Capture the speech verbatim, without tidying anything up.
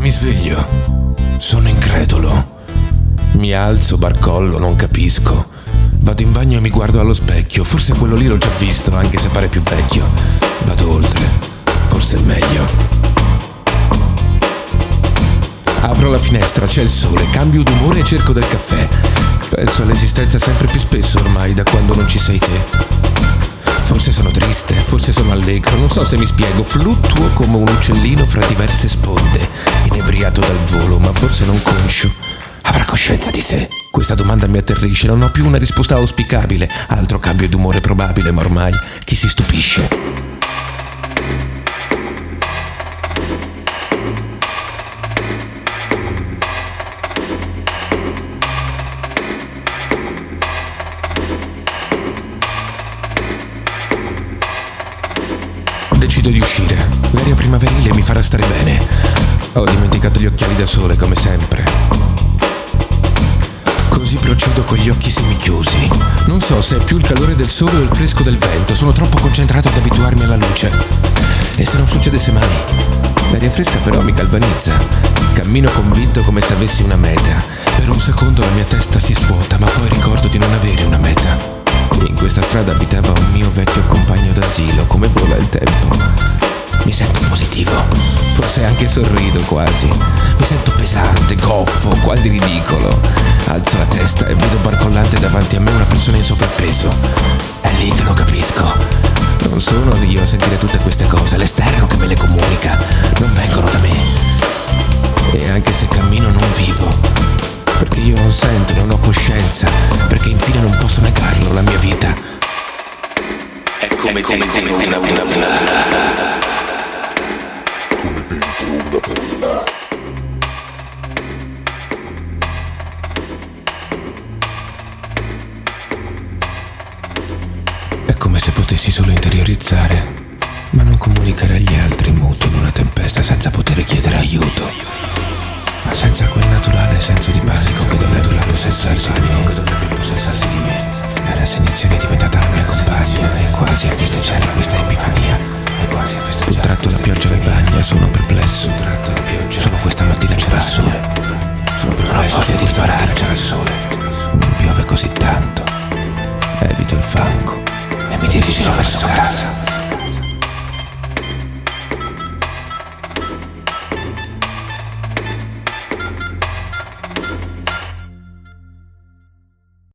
Mi sveglio, sono incredulo. Mi alzo, barcollo, non capisco. Vado in bagno e mi guardo allo specchio. Forse quello lì l'ho già visto, anche se pare più vecchio. Vado oltre, forse è meglio. Apro la finestra, c'è il sole, cambio d'umore e cerco del caffè. Penso all'esistenza sempre più spesso ormai, da quando non ci sei te. Forse sono triste, forse sono allegro, non so se mi spiego. Fluttuo come un uccellino fra diverse sponde, inebriato dal volo, ma forse non conscio. Avrà coscienza di sé? Questa domanda mi atterrisce, non ho più una risposta auspicabile. Altro cambio d'umore probabile, ma ormai chi si stupisce? Decido di uscire. L'aria primaverile mi farà stare bene. Ho dimenticato gli occhiali da sole, come sempre. Così procedo con gli occhi semichiusi. Non so se è più il calore del sole o il fresco del vento. Sono troppo concentrato ad abituarmi alla luce. E se non succedesse mai? L'aria fresca però mi galvanizza. Cammino convinto come se avessi una meta. Per un secondo la mia testa si svuota, ma poi ricordo di non avere una meta. In questa strada abitava un mio vecchio compagno d'asilo. Come vola il tempo. Mi sento positivo. Forse anche sorrido quasi. Mi sento pesante, goffo, quasi ridicolo. Alzo la testa e vedo barcollante davanti a me una persona in sovrappeso. È lì che lo capisco. Non sono io a sentire tutte queste cose. L'esterno che me le comunica. Non vengono da me. E anche se cammino non vivo, perché io non sento, non ho coscienza, perché infine non posso negarlo, la mia vita è come dentro una bolla. Come dentro una bolla. È come se potessi solo interiorizzare, ma non comunicare agli altri, muto in una tempesta senza poter chiedere aiuto. Ma senza quel naturale senso di panico che dovrebbe possessarsi di me. La rassegnazione è diventata la mia compagna e quasi a festeggiare questa epifania. Un tratto la pioggia mi bagna, sono perplesso. Solo questa mattina c'era il sole. Non ho voglia di riparare, c'era il sole. Non piove così tanto. Evito il fango e mi dirigerò verso casa.